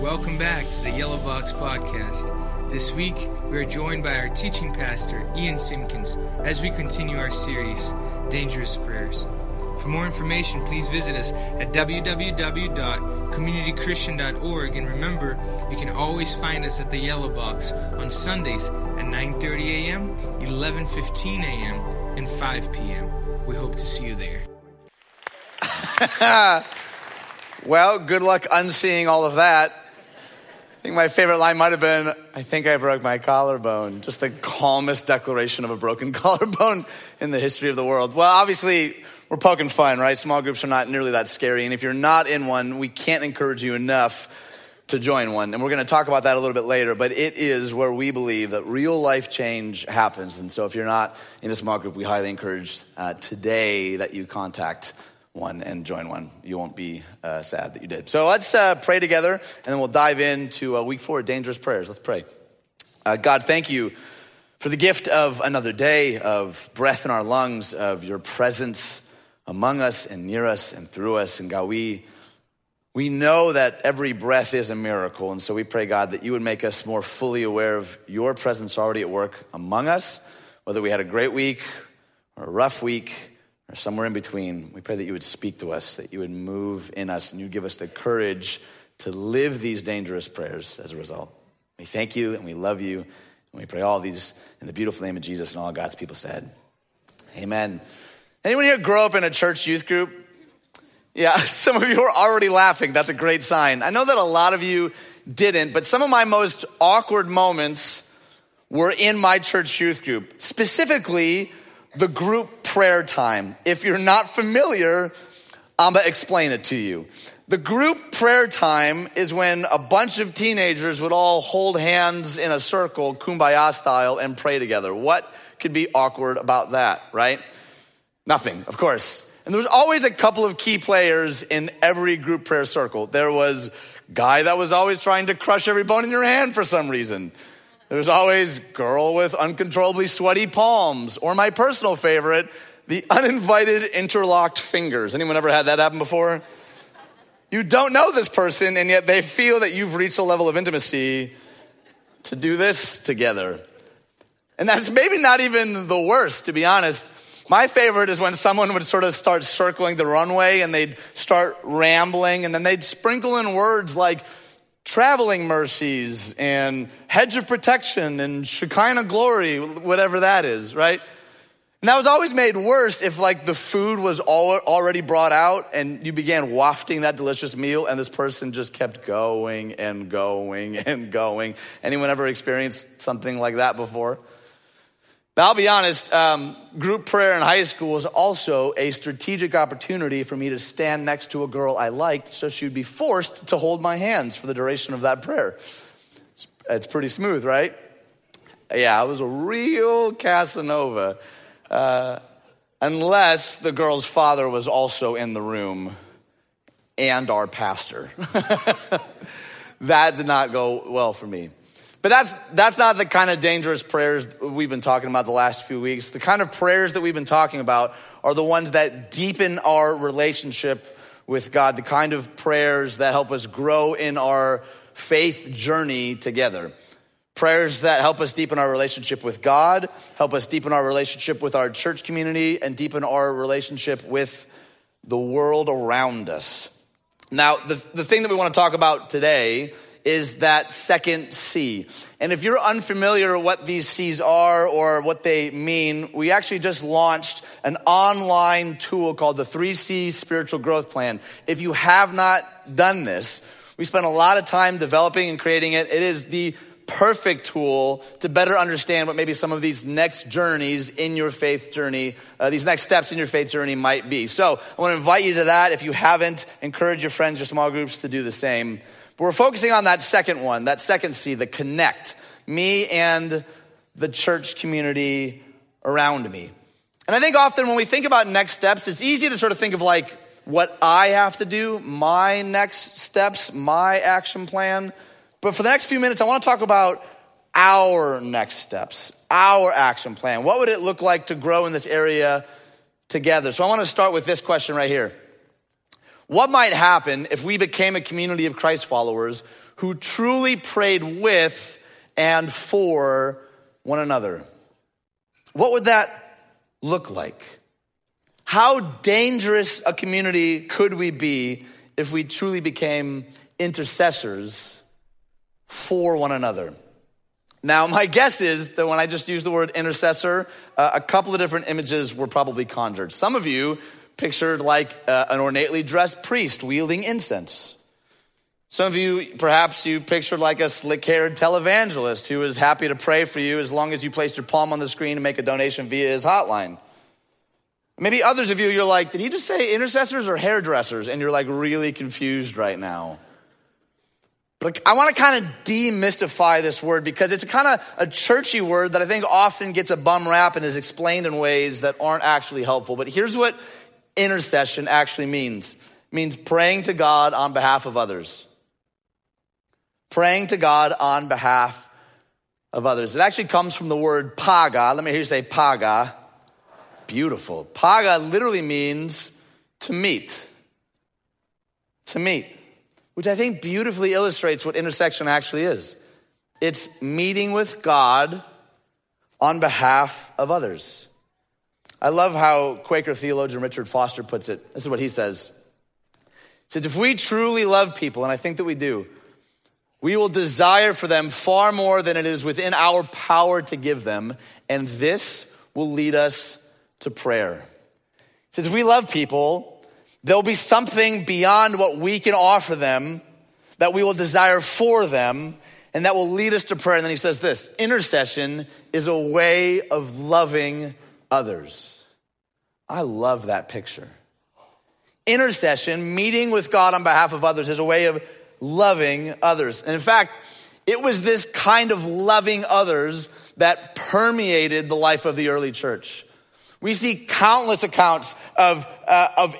Welcome back to the Yellow Box Podcast. This week, we are joined by our teaching pastor, Ian Simkins, as we continue our series, Dangerous Prayers. For more information, please visit us at www.communitychristian.org. And remember, you can always find us at the Yellow Box on Sundays at 9:30 a.m., 11:15 a.m., and 5 p.m. We hope to see you there. Well, good luck unseeing all of that. I think my favorite line might have been, I think I broke my collarbone. Just the calmest declaration of a broken collarbone in the history of the world. Well, obviously, we're poking fun, right? Small groups are not nearly that scary. And if you're not in one, we can't encourage you enough to join one. And we're going to talk about that a little bit later. But it is where we believe that real life change happens. And so if you're not in a small group, we highly encourage today that you contact one and join one. You won't be sad that you did. So let's pray together, and then we'll dive into week 4, Dangerous Prayers. Let's pray. God, thank you for the gift of another day, of breath in our lungs, of your presence among us and near us and through us. And God, we know that every breath is a miracle. And so we pray, God, that you would make us more fully aware of your presence already at work among us, whether we had a great week or a rough week, or somewhere in between. We pray that you would speak to us, that you would move in us, and you give us the courage to live these dangerous prayers as a result. We thank you, and we love you, and we pray all these in the beautiful name of Jesus, and all God's people said, amen. Anyone here grow up in a church youth group? Yeah, some of you are already laughing. That's a great sign. I know that a lot of you didn't, but some of my most awkward moments were in my church youth group, specifically the group prayer time. If you're not familiar, I'm going to explain it to you. The group prayer time is when a bunch of teenagers would all hold hands in a circle, kumbaya style, and pray together. What could be awkward about that, right? Nothing, of course. And there was always a couple of key players in every group prayer circle. There was a guy that was always trying to crush every bone in your hand for some reason. There was always girl with uncontrollably sweaty palms, or my personal favorite, the uninvited interlocked fingers. Anyone ever had that happen before? You don't know this person, and yet they feel that you've reached a level of intimacy to do this together. And that's maybe not even the worst, to be honest. My favorite is when someone would sort of start circling the runway, and they'd start rambling, and then they'd sprinkle in words like traveling mercies and hedge of protection and Shekinah glory, whatever that is, right? And that was always made worse if like the food was already brought out and you began wafting that delicious meal and this person just kept going and going and going. Anyone ever experienced something like that before? Now, I'll be honest, group prayer in high school was also a strategic opportunity for me to stand next to a girl I liked so she'd be forced to hold my hands for the duration of that prayer. It's pretty smooth, right? Yeah, I was a real Casanova, unless the girl's father was also in the room and our pastor. That did not go well for me. But that's not the kind of dangerous prayers we've been talking about the last few weeks. The kind of prayers that we've been talking about are the ones that deepen our relationship with God, the kind of prayers that help us grow in our faith journey together. Prayers that help us deepen our relationship with God, help us deepen our relationship with our church community, and deepen our relationship with the world around us. Now, the thing that we want to talk about today is that second C. And if you're unfamiliar what these C's are or what they mean, we actually just launched an online tool called the 3C Spiritual Growth Plan. If you have not done this, we spent a lot of time developing and creating it. It is the perfect tool to better understand what maybe some of these next journeys in your faith journey, these next steps in your faith journey might be. So I want to invite you to that. If you haven't, encourage your friends, your small groups to do the same. We're focusing on that second one, that second C, the connect, me and the church community around me. And I think often when we think about next steps, it's easy to sort of think of like what I have to do, my next steps, my action plan. But for the next few minutes, I want to talk about our next steps, our action plan. What would it look like to grow in this area together? So I want to start with this question right here. What might happen if we became a community of Christ followers who truly prayed with and for one another. What would that look like? How dangerous a community could we be if we truly became intercessors for one another? Now, my guess is that when I just used the word intercessor, a couple of different images were probably conjured. Some of you pictured like an ornately dressed priest wielding incense. Some of you, perhaps you pictured like a slick-haired televangelist who is happy to pray for you as long as you placed your palm on the screen and make a donation via his hotline. Maybe others of you, you're like, did he just say intercessors or hairdressers? And you're like really confused right now. But I want to kind of demystify this word because it's kind of a churchy word that I think often gets a bum rap and is explained in ways that aren't actually helpful. But here's what intercession actually means. It means praying to God on behalf of others. Praying to God on behalf of others. It actually comes from the word paga. Let me hear you say paga. Beautiful. Paga literally means to meet. To meet. Which I think beautifully illustrates what intercession actually is. It's meeting with God on behalf of others. I love how Quaker theologian Richard Foster puts it. This is what he says. He says, if we truly love people, and I think that we do, we will desire for them far more than it is within our power to give them, and this will lead us to prayer. He says, if we love people, there'll be something beyond what we can offer them that we will desire for them, and that will lead us to prayer. And then he says this, intercession is a way of loving others. I love that picture. Intercession, meeting with God on behalf of others, is a way of loving others. And in fact, it was this kind of loving others that permeated the life of the early church. We see countless accounts of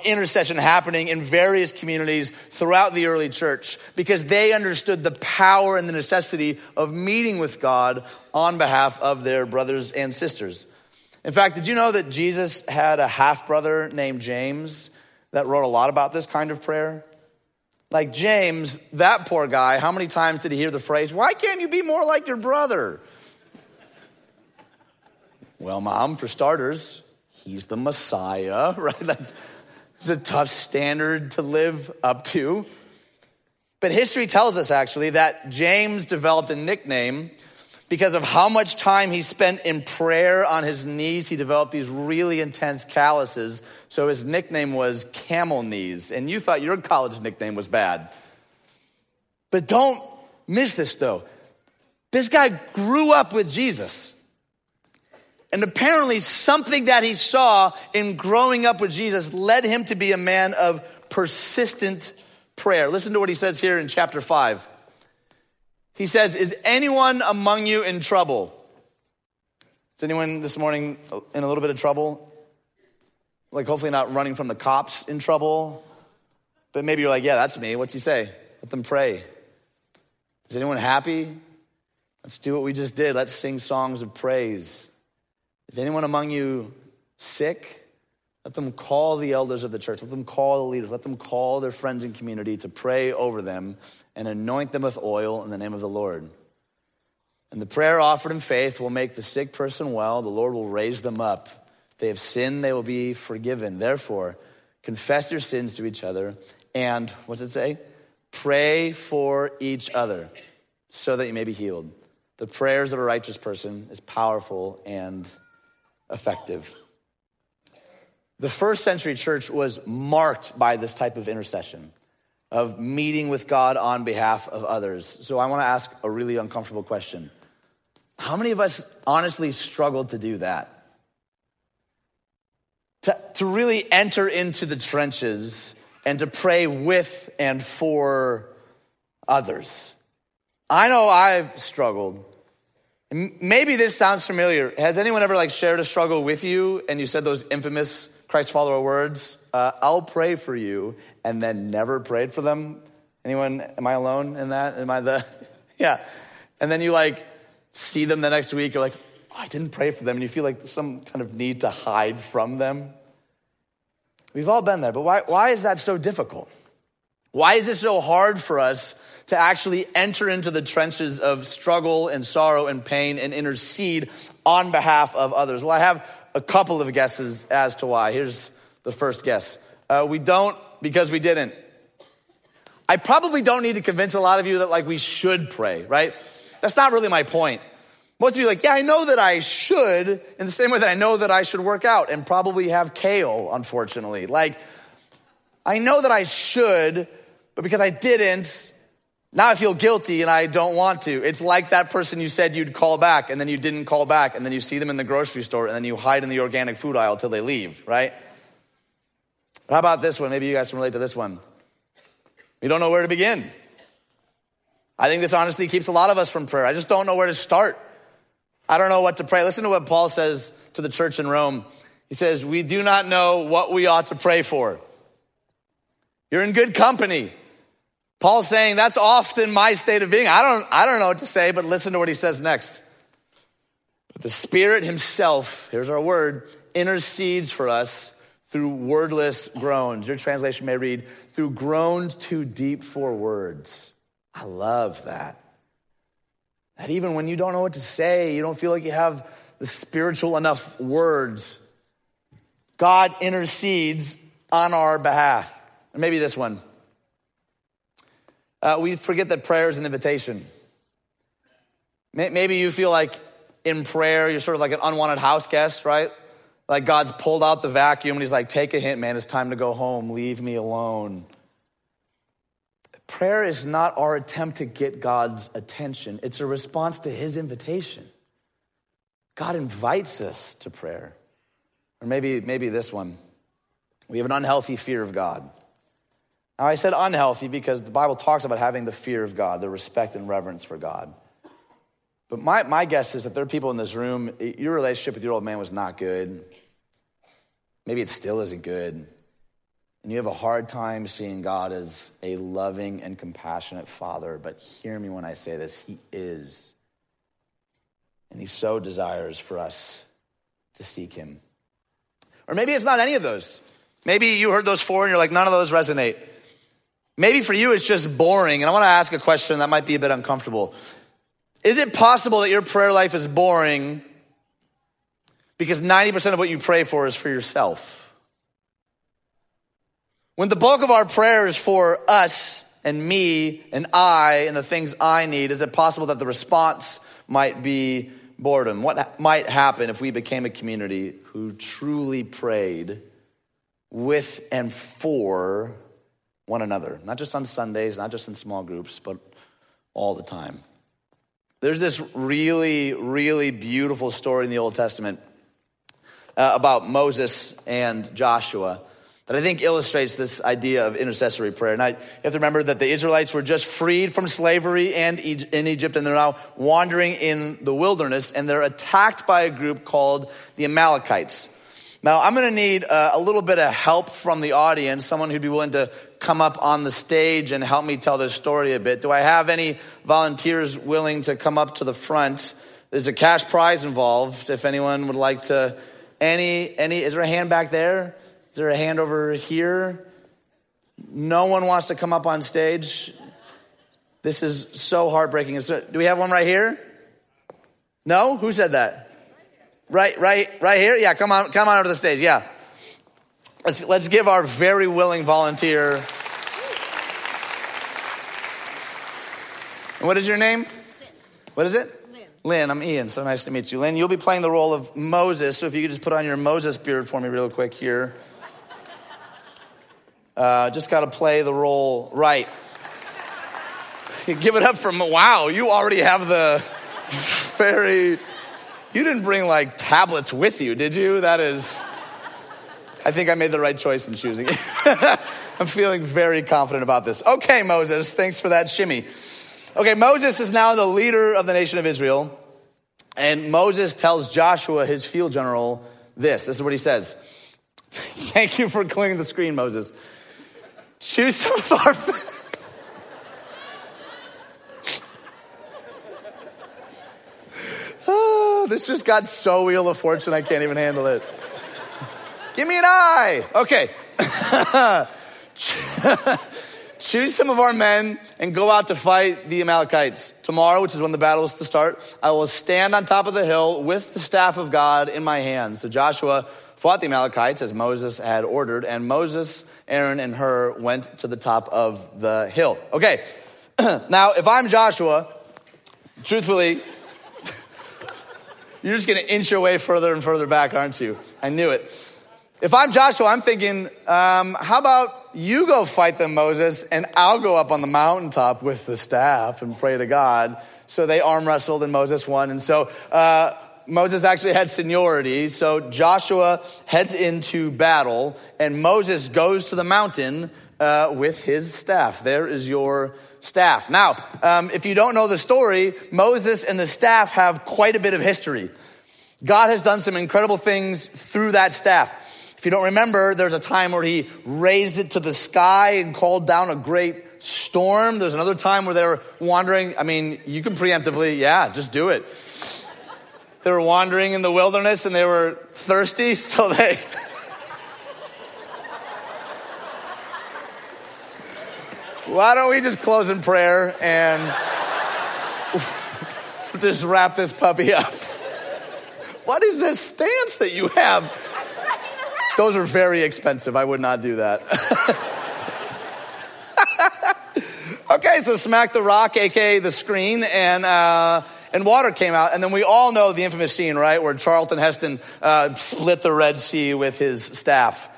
intercession happening in various communities throughout the early church because they understood the power and the necessity of meeting with God on behalf of their brothers and sisters. In fact, did you know that Jesus had a half-brother named James that wrote a lot about this kind of prayer? Like James, that poor guy, how many times did he hear the phrase, why can't you be more like your brother? Well, Mom, for starters, he's the Messiah, right? That's a tough standard to live up to. But history tells us actually that James developed a nickname because of how much time he spent in prayer on his knees. He developed these really intense calluses. So his nickname was Camel Knees. And you thought your college nickname was bad. But don't miss this though. This guy grew up with Jesus. And apparently something that he saw in growing up with Jesus led him to be a man of persistent prayer. Listen to what he says here in chapter 5. He says, is anyone among you in trouble? Is anyone this morning in a little bit of trouble? Like hopefully not running from the cops in trouble. But maybe you're like, yeah, that's me. What's he say? Let them pray. Is anyone happy? Let's do what we just did. Let's sing songs of praise. Is anyone among you sick? Let them call the elders of the church. Let them call the leaders. Let them call their friends and community to pray over them and anoint them with oil in the name of the Lord. And the prayer offered in faith will make the sick person well. The Lord will raise them up. If they have sinned, they will be forgiven. Therefore, confess your sins to each other. And what's it say? Pray for each other so that you may be healed. The prayers of a righteous person is powerful and effective. The first century church was marked by this type of intercession, of meeting with God on behalf of others. So I want to ask a really uncomfortable question. How many of us honestly struggle to do that? To really enter into the trenches and to pray with and for others? I know I've struggled. Maybe this sounds familiar. Has anyone ever shared a struggle with you and you said those infamous Christ follower words, I'll pray for you, and then never prayed for them? Anyone, am I alone in that? Yeah. And then you see them the next week, you're like, oh, I didn't pray for them, and you feel like some kind of need to hide from them. We've all been there, but why is that so difficult? Why is it so hard for us to actually enter into the trenches of struggle and sorrow and pain and intercede on behalf of others? Well, I have a couple of guesses as to why. Here's the first guess. We don't because we didn't. I probably don't need to convince a lot of you that we should pray, right? That's not really my point. Most of you are like, yeah, I know that I should, in the same way that I know that I should work out and probably have kale, unfortunately. I know that I should, but because I didn't, now I feel guilty and I don't want to. It's like that person you said you'd call back and then you didn't call back and then you see them in the grocery store and then you hide in the organic food aisle till they leave, right? How about this one? Maybe you guys can relate to this one. We don't know where to begin. I think this honestly keeps a lot of us from prayer. I just don't know where to start. I don't know what to pray. Listen to what Paul says to the church in Rome. He says, we do not know what we ought to pray for. You're in good company. Paul's saying, that's often my state of being. I don't know what to say, but listen to what he says next. But the Spirit himself, here's our word, intercedes for us through wordless groans. Your translation may read, through groans too deep for words. I love that. That even when you don't know what to say, you don't feel like you have the spiritual enough words, God intercedes on our behalf. And maybe this one. We forget that prayer is an invitation. Maybe you feel like in prayer, you're sort of like an unwanted house guest, right? Like God's pulled out the vacuum and he's like, take a hint, man, it's time to go home. Leave me alone. Prayer is not our attempt to get God's attention. It's a response to his invitation. God invites us to prayer. Or maybe this one. We have an unhealthy fear of God. Now, I said unhealthy because the Bible talks about having the fear of God, the respect and reverence for God. But my guess is that there are people in this room, your relationship with your old man was not good. Maybe it still isn't good. And you have a hard time seeing God as a loving and compassionate father. But hear me when I say this, he is. And he so desires for us to seek him. Or maybe it's not any of those. Maybe you heard those four and you're like, none of those resonate. Maybe for you it's just boring. And I want to ask a question that might be a bit uncomfortable. Is it possible that your prayer life is boring because 90% of what you pray for is for yourself? When the bulk of our prayer is for us and me and I and the things I need, is it possible that the response might be boredom? What might happen if we became a community who truly prayed with and for one another? Not just on Sundays, not just in small groups, but all the time. There's this really, really beautiful story in the Old Testament about Moses and Joshua that I think illustrates this idea of intercessory prayer. And you have to remember that the Israelites were just freed from slavery and in Egypt, and they're now wandering in the wilderness, and they're attacked by a group called the Amalekites. Now, I'm going to need a little bit of help from the audience, someone who'd be willing to come up on the stage and help me tell this story a bit. Do I have any volunteers willing to come up to the front? There's a cash prize involved if anyone would like to. Any? Is there a hand back there? Is there a hand over here? No one wants to come up on stage. This is so heartbreaking. Do we have one right here? No? Who said that? Right here? Yeah, come on over to the stage. Yeah. Let's give our very willing volunteer. And what is your name? Lynn. What is it? Lynn, I'm Ian. So nice to meet you. Lynn, you'll be playing the role of Moses. So if you could just put on your Moses beard for me real quick here. Just got to play the role right. Give it up for, wow, you already have the very, you didn't bring tablets with you, did you? That is, I think I made the right choice in choosing it. I'm feeling very confident about this. Okay, Moses, thanks for that shimmy. Okay, Moses is now the leader of the nation of Israel. And Moses tells Joshua, his field general, this. This is what he says. Thank you for clearing the screen, Moses. Choose some of our... Oh, this just got so Wheel of Fortune, I can't even handle it. Give me an eye. Okay. choose some of our men and go out to fight the Amalekites. Tomorrow, which is when the battle is to start, I will stand on top of the hill with the staff of God in my hand. So Joshua fought the Amalekites as Moses had ordered, and Moses, Aaron, and Hur went to the top of the hill. Okay, now if I'm Joshua, truthfully, you're just going to inch your way further and further back, aren't you? I knew it. If I'm Joshua, I'm thinking, how about you go fight them, Moses, and I'll go up on the mountaintop with the staff and pray to God. So they arm wrestled and Moses won. And so Moses actually had seniority. So Joshua heads into battle and Moses goes to the mountain with his staff. There is your staff. Now, if you don't know the story, Moses and the staff have quite a bit of history. God has done some incredible things through that staff. If you don't remember, there's a time where he raised it to the sky and called down a great storm. There's another time where they were wandering. I mean, you can preemptively, just do it. They were wandering in the wilderness and they were thirsty, so they... Why don't we just close in prayer and just wrap this puppy up? What is this stance that you have? Those are very expensive. I would not do that. Okay, so smack the rock, aka the screen, and water came out. And then we all know the infamous scene, right, where Charlton Heston split the Red Sea with his staff.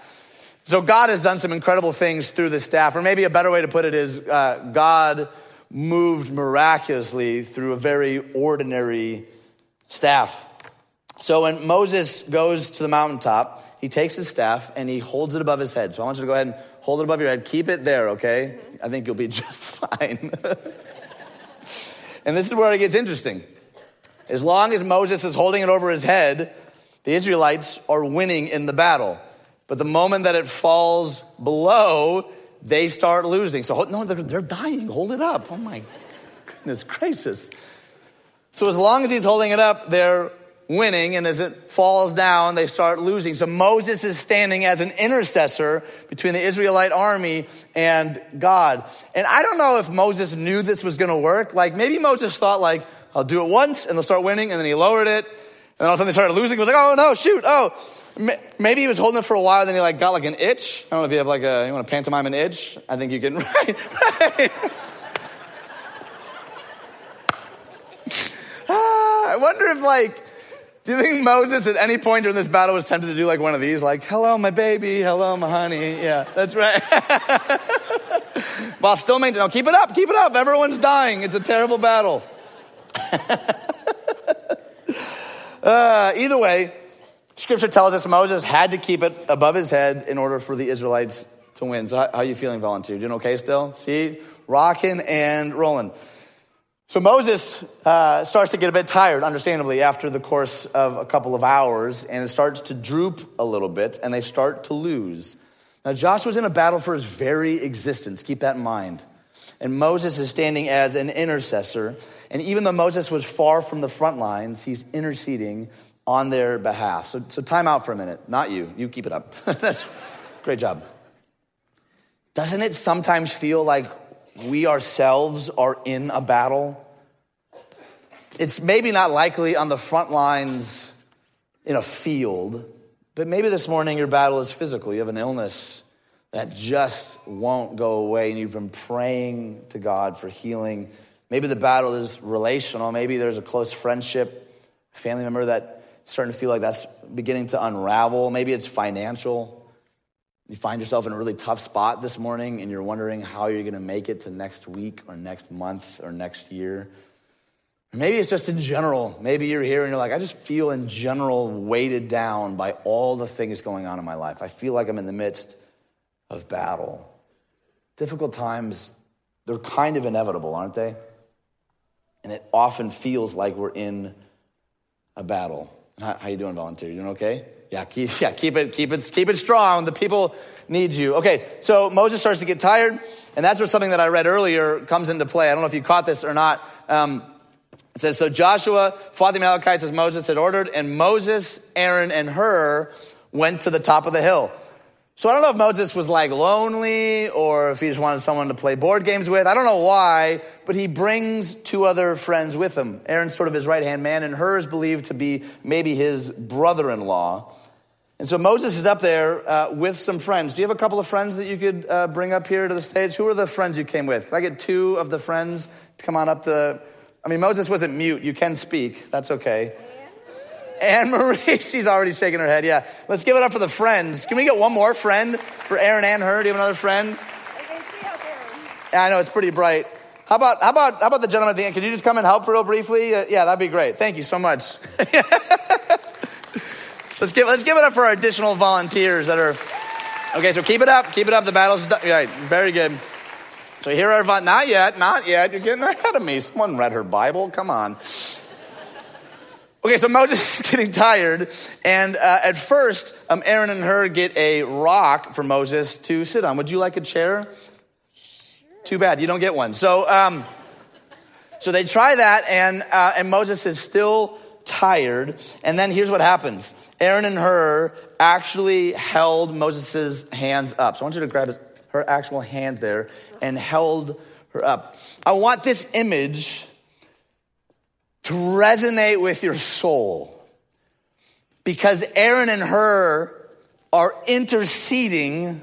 So God has done some incredible things through the staff, or maybe a better way to put it is God moved miraculously through a very ordinary staff. So when Moses goes to the mountaintop, he takes his staff and he holds it above his head. So I want you to go ahead and hold it above your head. Keep it there, okay? I think you'll be just fine. And this is where it gets interesting. As long as Moses is holding it over his head, the Israelites are winning in the battle. But the moment that it falls below, they start losing. So no, they're dying. Hold it up. Oh my goodness gracious. So as long as he's holding it up, they're winning, and as it falls down, they start losing. So Moses is standing as an intercessor between the Israelite army and God. And I don't know if Moses knew this was going to work. Like, maybe Moses thought, like, I'll do it once, and they'll start winning, and then he lowered it, and all of a sudden they started losing. He was like, oh, no, shoot, Maybe he was holding it for a while, then he, like, got, like, an itch. I don't know if you have, like, you want to pantomime an itch? I think you can, right? I wonder if, like, do you think Moses at any point during this battle was tempted to do like one of these? Like, hello, my baby. Hello, my honey. Yeah, that's right. While still maintaining, keep it up, keep it up. Everyone's dying. It's a terrible battle. Either way, scripture tells us Moses had to keep it above his head in order for the Israelites to win. So how are you feeling, volunteer? Doing okay still? See? Rocking and rolling. So Moses starts to get a bit tired, understandably, after the course of a couple of hours, and it starts to droop a little bit, and they start to lose. Now, Joshua's in a battle for his very existence. Keep that in mind. And Moses is standing as an intercessor, and even though Moses was far from the front lines, he's interceding on their behalf. So time out for a minute. Not you. You keep it up. That's great job. Doesn't it sometimes feel like we ourselves are in a battle? It's maybe not likely on the front lines in a field, but maybe this morning your battle is physical. You have an illness that just won't go away, and you've been praying to God for healing. Maybe the battle is relational. Maybe there's a close friendship, family member that's starting to feel like that's beginning to unravel. Maybe it's financial. You find yourself in a really tough spot this morning, and you're wondering how you're going to make it to next week or next month or next year. Maybe it's just in general. Maybe you're here and you're like, I just feel in general weighted down by all the things going on in my life. I feel like I'm in the midst of battle. Difficult times, they're kind of inevitable, aren't they? And it often feels like we're in a battle. How you doing, volunteer? You doing okay? Yeah, keep it strong. The people need you. Okay, so Moses starts to get tired, and that's where something that I read earlier comes into play. I don't know if you caught this or not. It says, so Joshua fought the Amalekites as Moses had ordered, and Moses, Aaron, and Hur went to the top of the hill. So I don't know if Moses was like lonely or if he just wanted someone to play board games with. I don't know why, but he brings two other friends with him. Aaron's sort of his right-hand man, and her is believed to be maybe his brother-in-law. And so Moses is up there with some friends. Do you have a couple of friends that you could bring up here to the stage? Who are the friends you came with? Can I get two of the friends to come on up to... I mean, Moses wasn't mute. You can speak. That's okay. Anne-Marie, she's already shaking her head, yeah. Let's give it up for the friends. Can we get one more friend for Aaron and her? Do you have another friend? I know, it's pretty bright. How about the gentleman at the end? Could you just come and help real briefly? Yeah, that'd be great. Thank you so much. Let's give it up for our additional volunteers that are... Okay, so keep it up. Keep it up. The battle's done. All right, very good. So here are... Not yet. You're getting ahead of me. Someone read her Bible. Come on. Okay, so Moses is getting tired, and at first, Aaron and Hur get a rock for Moses to sit on. Would you like a chair? Sure. Too bad, you don't get one. So so they try that, and Moses is still tired, and then here's what happens. Aaron and Hur actually held Moses' hands up. So I want you to grab her actual hand there and held her up. I want this image to resonate with your soul, because Aaron and Hur are interceding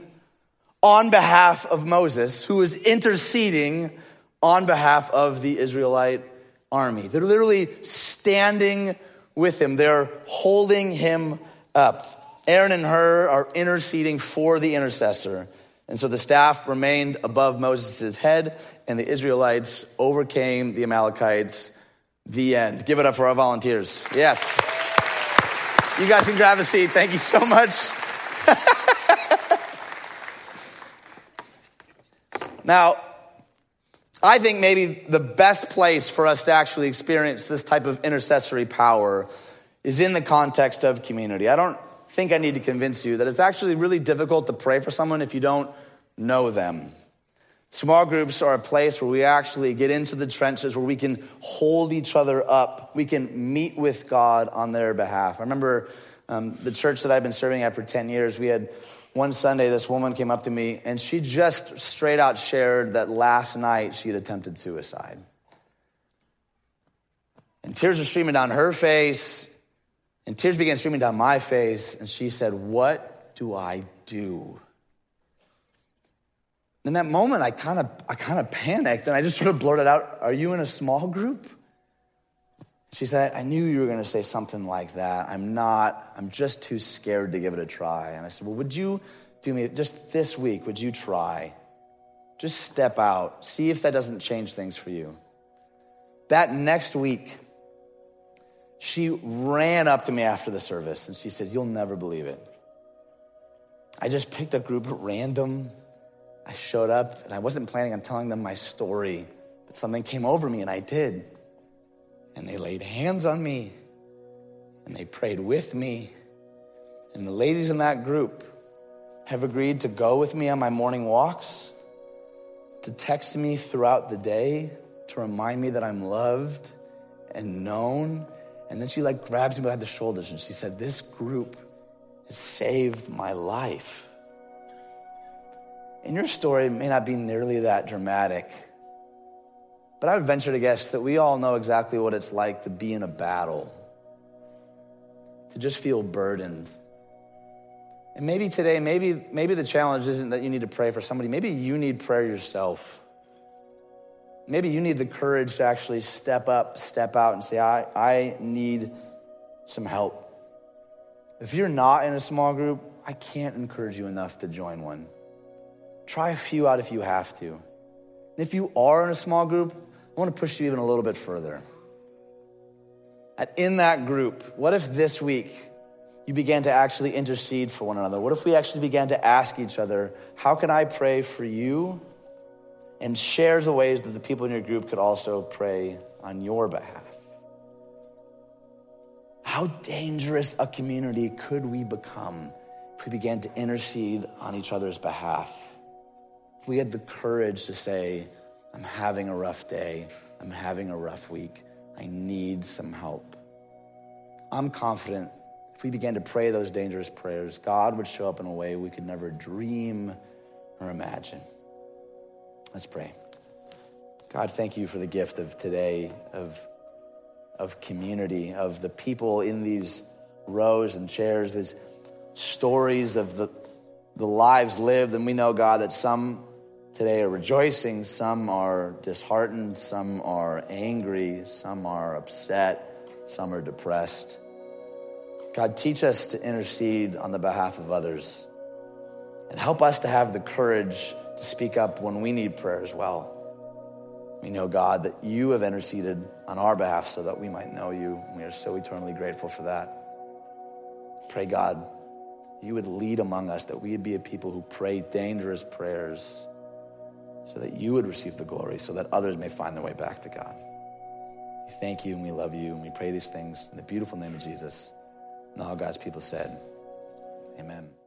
on behalf of Moses, who is interceding on behalf of the Israelite army. They're literally standing with him. They're holding him up. Aaron and Hur are interceding for the intercessor. And so the staff remained above Moses' head, and the Israelites overcame the Amalekites. The end. Give it up for our volunteers. Yes. You guys can grab a seat. Thank you so much. Now, I think maybe the best place for us to actually experience this type of intercessory power is in the context of community. I don't think I need to convince you that it's actually really difficult to pray for someone if you don't know them. Small groups are a place where we actually get into the trenches, where we can hold each other up. We can meet with God on their behalf. I remember the church that I've been serving at for 10 years, we had one Sunday, this woman came up to me, and she just straight out shared that last night she had attempted suicide. And tears were streaming down her face, and tears began streaming down my face, and she said, "What do I do?" In that moment, I kind of panicked, and I just sort of blurted out, "Are you in a small group?" She said, "I knew you were going to say something like that. I'm not. I'm just too scared to give it a try." And I said, "Well, would you do me, just this week, would you try? Just step out. See if that doesn't change things for you." That next week, she ran up to me after the service, and she says, "You'll never believe it. I just picked a group at random. I showed up, and I wasn't planning on telling them my story, but something came over me, and I did. And they laid hands on me, and they prayed with me. And the ladies in that group have agreed to go with me on my morning walks, to text me throughout the day, to remind me that I'm loved and known." And then she like grabs me by the shoulders, and she said, "This group has saved my life." And your story may not be nearly that dramatic, but I would venture to guess that we all know exactly what it's like to be in a battle, to just feel burdened. And maybe today, maybe the challenge isn't that you need to pray for somebody. Maybe you need prayer yourself. Maybe you need the courage to actually step up, step out, and say, I need some help. If you're not in a small group, I can't encourage you enough to join one. Try a few out if you have to. And if you are in a small group, I want to push you even a little bit further. In that group, what if this week you began to actually intercede for one another? What if we actually began to ask each other, "How can I pray for you?" And share the ways that the people in your group could also pray on your behalf. How dangerous a community could we become if we began to intercede on each other's behalf? We had the courage to say, "I'm having a rough day. I'm having a rough week. I need some help." I'm confident if we began to pray those dangerous prayers, God would show up in a way we could never dream or imagine. Let's pray. God, thank you for the gift of today, of community, of the people in these rows and chairs, these stories of the lives lived. And we know, God, that some today are rejoicing, some are disheartened, some are angry, some are upset, some are depressed. God, teach us to intercede on the behalf of others and help us to have the courage to speak up when we need prayer as well. We know, God, that you have interceded on our behalf so that we might know you. We are so eternally grateful for that. Pray, God, you would lead among us, that we would be a people who pray dangerous prayers so that you would receive the glory, so that others may find their way back to God. We thank you and we love you, and we pray these things in the beautiful name of Jesus. And all God's people said, amen.